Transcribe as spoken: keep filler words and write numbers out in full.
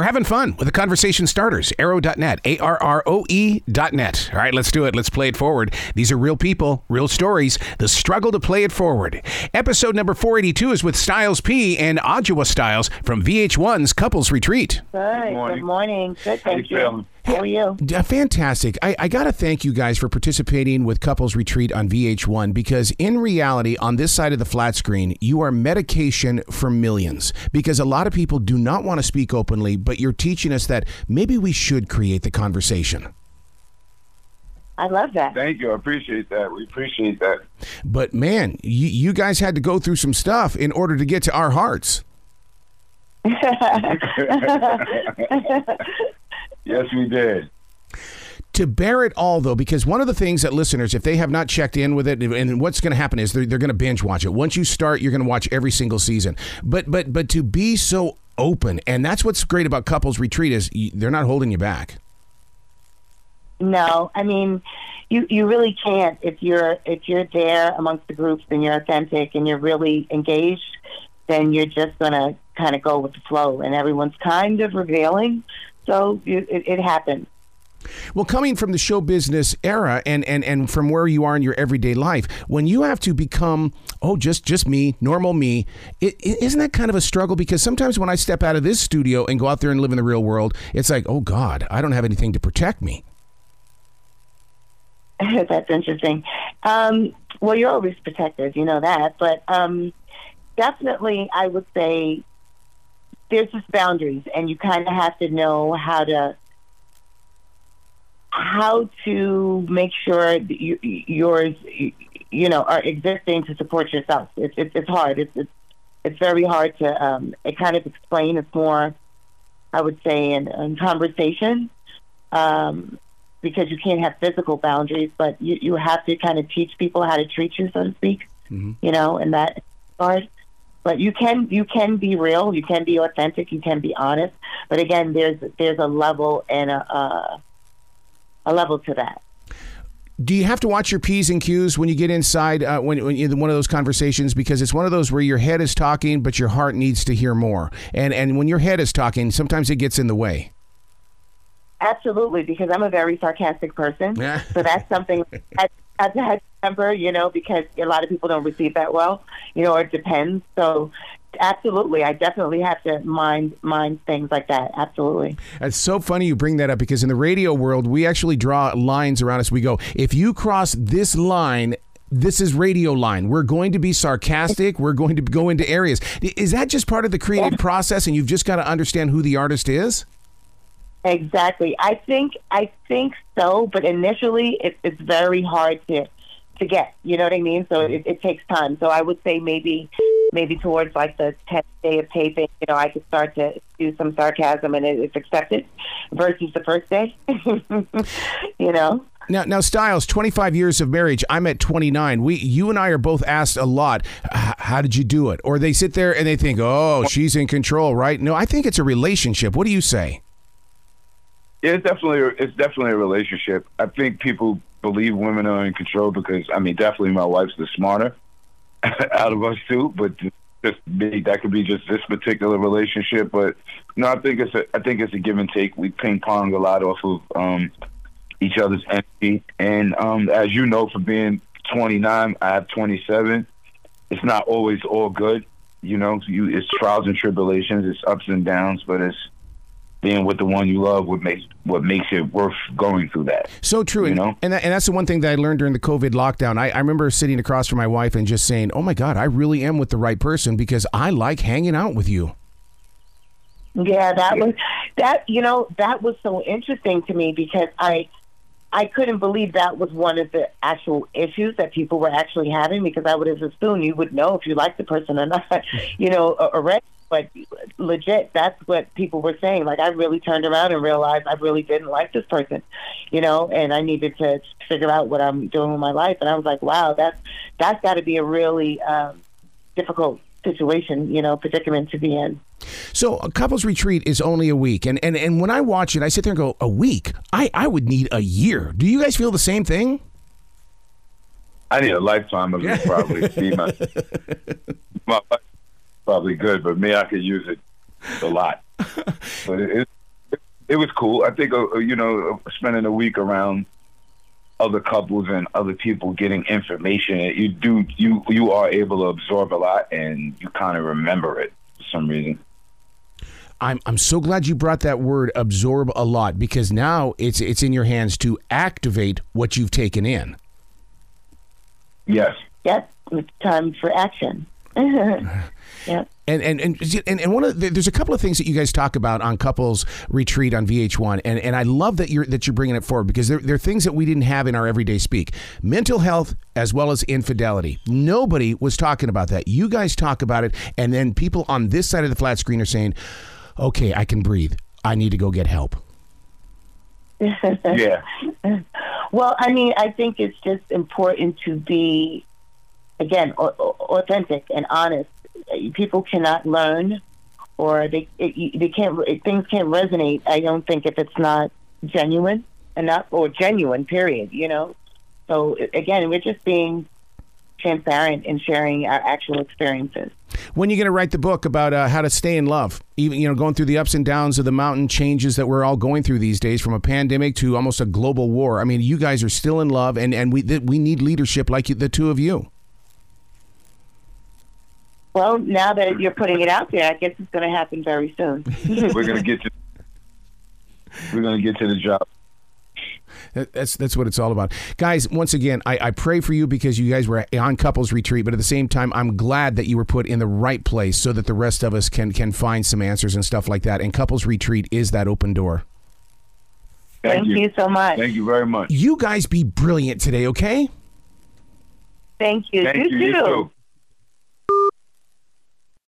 We're having fun with the conversation starters. arrow dot net. A R R O E dot net. All right, let's do it. Let's play it forward. These are real people, real stories, the struggle to play it forward. Episode number four eighty-two is with Styles P and Adjua Styles from V H one's Couples Retreat. Good, good morning. Good, morning. good thank Thanks, you. Um, How are you? Fantastic. I, I got to thank you guys for participating with Couples Retreat on V H one, because in reality, on this side of the flat screen, you are medication for millions, because a lot of people do not want to speak openly, but you're teaching us that maybe we should create the conversation. I love that. Thank you. I appreciate that. We appreciate that. But man, you, you guys had to go through some stuff in order to get to our hearts. Yes, we did. To bear it all, though, because one of the things that listeners, if they have not checked in with it, and what's going to happen is they're, they're going to binge watch it. Once you start, you're going to watch every single season. But but but to be so open, and that's what's great about Couples Retreat, is they're not holding you back. No, I mean, you, you really can't. If you're if you're there amongst the groups and you're authentic and you're really engaged, then you're just going to kind of go with the flow, and everyone's kind of revealing. So it, it happened. Well, coming from the show business era and, and, and from where you are in your everyday life, when you have to become, oh, just just me, normal me, it, it, isn't that kind of a struggle? Because sometimes when I step out of this studio and go out there and live in the real world, it's like, oh, God, I don't have anything to protect me. That's interesting. Um, well, you're always protected. You know that. But um, definitely, I would say, there's just boundaries, and you kind of have to know how to how to make sure that you, yours, you know, are existing to support yourself. It's it's, it's hard. It's, it's it's very hard to um, it kind of explain. It's more, I would say, in, in conversation, um, because you can't have physical boundaries, but you, you have to kind of teach people how to treat you, so to speak. Mm-hmm. You know, and that's hard. But you can you can be real, you can be authentic, you can be honest. But again, there's there's a level and a uh, a level to that. Do you have to watch your P's and Q's when you get inside uh, when when in one of those conversations, because it's one of those where your head is talking, but your heart needs to hear more. And and when your head is talking, sometimes it gets in the way. Absolutely, because I'm a very sarcastic person, yeah. So that's something that I've had to remember, you know, because a lot of people don't receive that well, you know, or it depends. So absolutely, I definitely have to mind mind things like that. Absolutely. It's so funny you bring that up, because in the radio world, we actually draw lines around us. We go, if you cross this line, this is radio line. We're going to be sarcastic. We're going to go into areas. Is that just part of the creative process, and you've just got to understand who the artist is? Exactly. I think I think so, but initially it, it's very hard to to get. You know what I mean? So it, it takes time. So I would say maybe maybe towards like the tenth day of taping, you know, I could start to do some sarcasm and it, it's accepted, versus the first day. You know. Now, now, Styles, twenty-five years of marriage. I'm at twenty-nine. We, you and I are both asked a lot, how did you do it? Or they sit there and they think, oh, she's in control, right? No, I think it's a relationship. What do you say? Yeah, it's definitely it's definitely a relationship. I think people believe women are in control because, I mean, definitely my wife's the smarter out of us two, but just be, that could be just this particular relationship. But no, I think it's a I think it's a give and take. We ping pong a lot off of um, each other's energy, and um, as you know, for being twenty-nine, I have twenty-seven. It's not always all good, you know. You it's trials and tribulations, it's ups and downs, but it's being with the one you love, what makes what makes it worth going through that. So true, you know? and, that, and that's the one thing that I learned during the COVID lockdown. I, I remember sitting across from my wife and just saying, oh my God, I really am with the right person, because I like hanging out with you. Yeah, that was, that you know, that was so interesting to me, because I, I couldn't believe that was one of the actual issues that people were actually having, because I would have assumed you would know if you liked the person or not, you know, already. But legit, that's what people were saying. Like, I really turned around and realized I really didn't like this person, you know, and I needed to figure out what I'm doing with my life. And I was like, wow, that's, that's got to be a really um, difficult situation, you know, predicament to be in. So a Couples Retreat is only a week. And, and, and when I watch it, I sit there and go, a week? I, I would need a year. Do you guys feel the same thing? I need a lifetime of it, probably. See my, my Probably good, but me, I could use it a lot. But it, it it was cool. I think uh, you know, spending a week around other couples and other people, getting information, you do you you are able to absorb a lot, and you kind of remember it for some reason. I'm I'm so glad you brought that word, absorb, a lot, because now it's it's in your hands to activate what you've taken in. Yes. Yep. It's time for action. Yep. And and and and one of the, there's a couple of things that you guys talk about on Couples Retreat on V H one, and and I love that you're that you're bringing it forward, because there there are things that we didn't have in our everyday speak. Mental health as well as infidelity. Nobody was talking about that. You guys talk about it, and then people on this side of the flat screen are saying, "Okay, I can breathe. I need to go get help." Yeah. Well, I mean, I think it's just important to be, again, authentic and honest. People cannot learn, or they it, they can't it, things can't resonate, I don't think, if it's not genuine enough, or genuine, period, you know. So again, we're just being transparent and sharing our actual experiences. When are you going to write the book about uh, how to stay in love, even, you know, going through the ups and downs of the mountain changes that we're all going through these days, from a pandemic to almost a global war? I mean, you guys are still in love, and and we th- we need leadership like you, the two of you. Well, now that you're putting it out there, I guess it's going to happen very soon. We're going to get to we're going to get to the job. That's that's what it's all about. Guys, once again, I, I pray for you, because you guys were on Couples Retreat, but at the same time, I'm glad that you were put in the right place so that the rest of us can, can find some answers and stuff like that. And Couples Retreat is that open door. Thank, Thank you. you so much. Thank you very much. You guys be brilliant today, okay? Thank you. Thank you, you too. You too.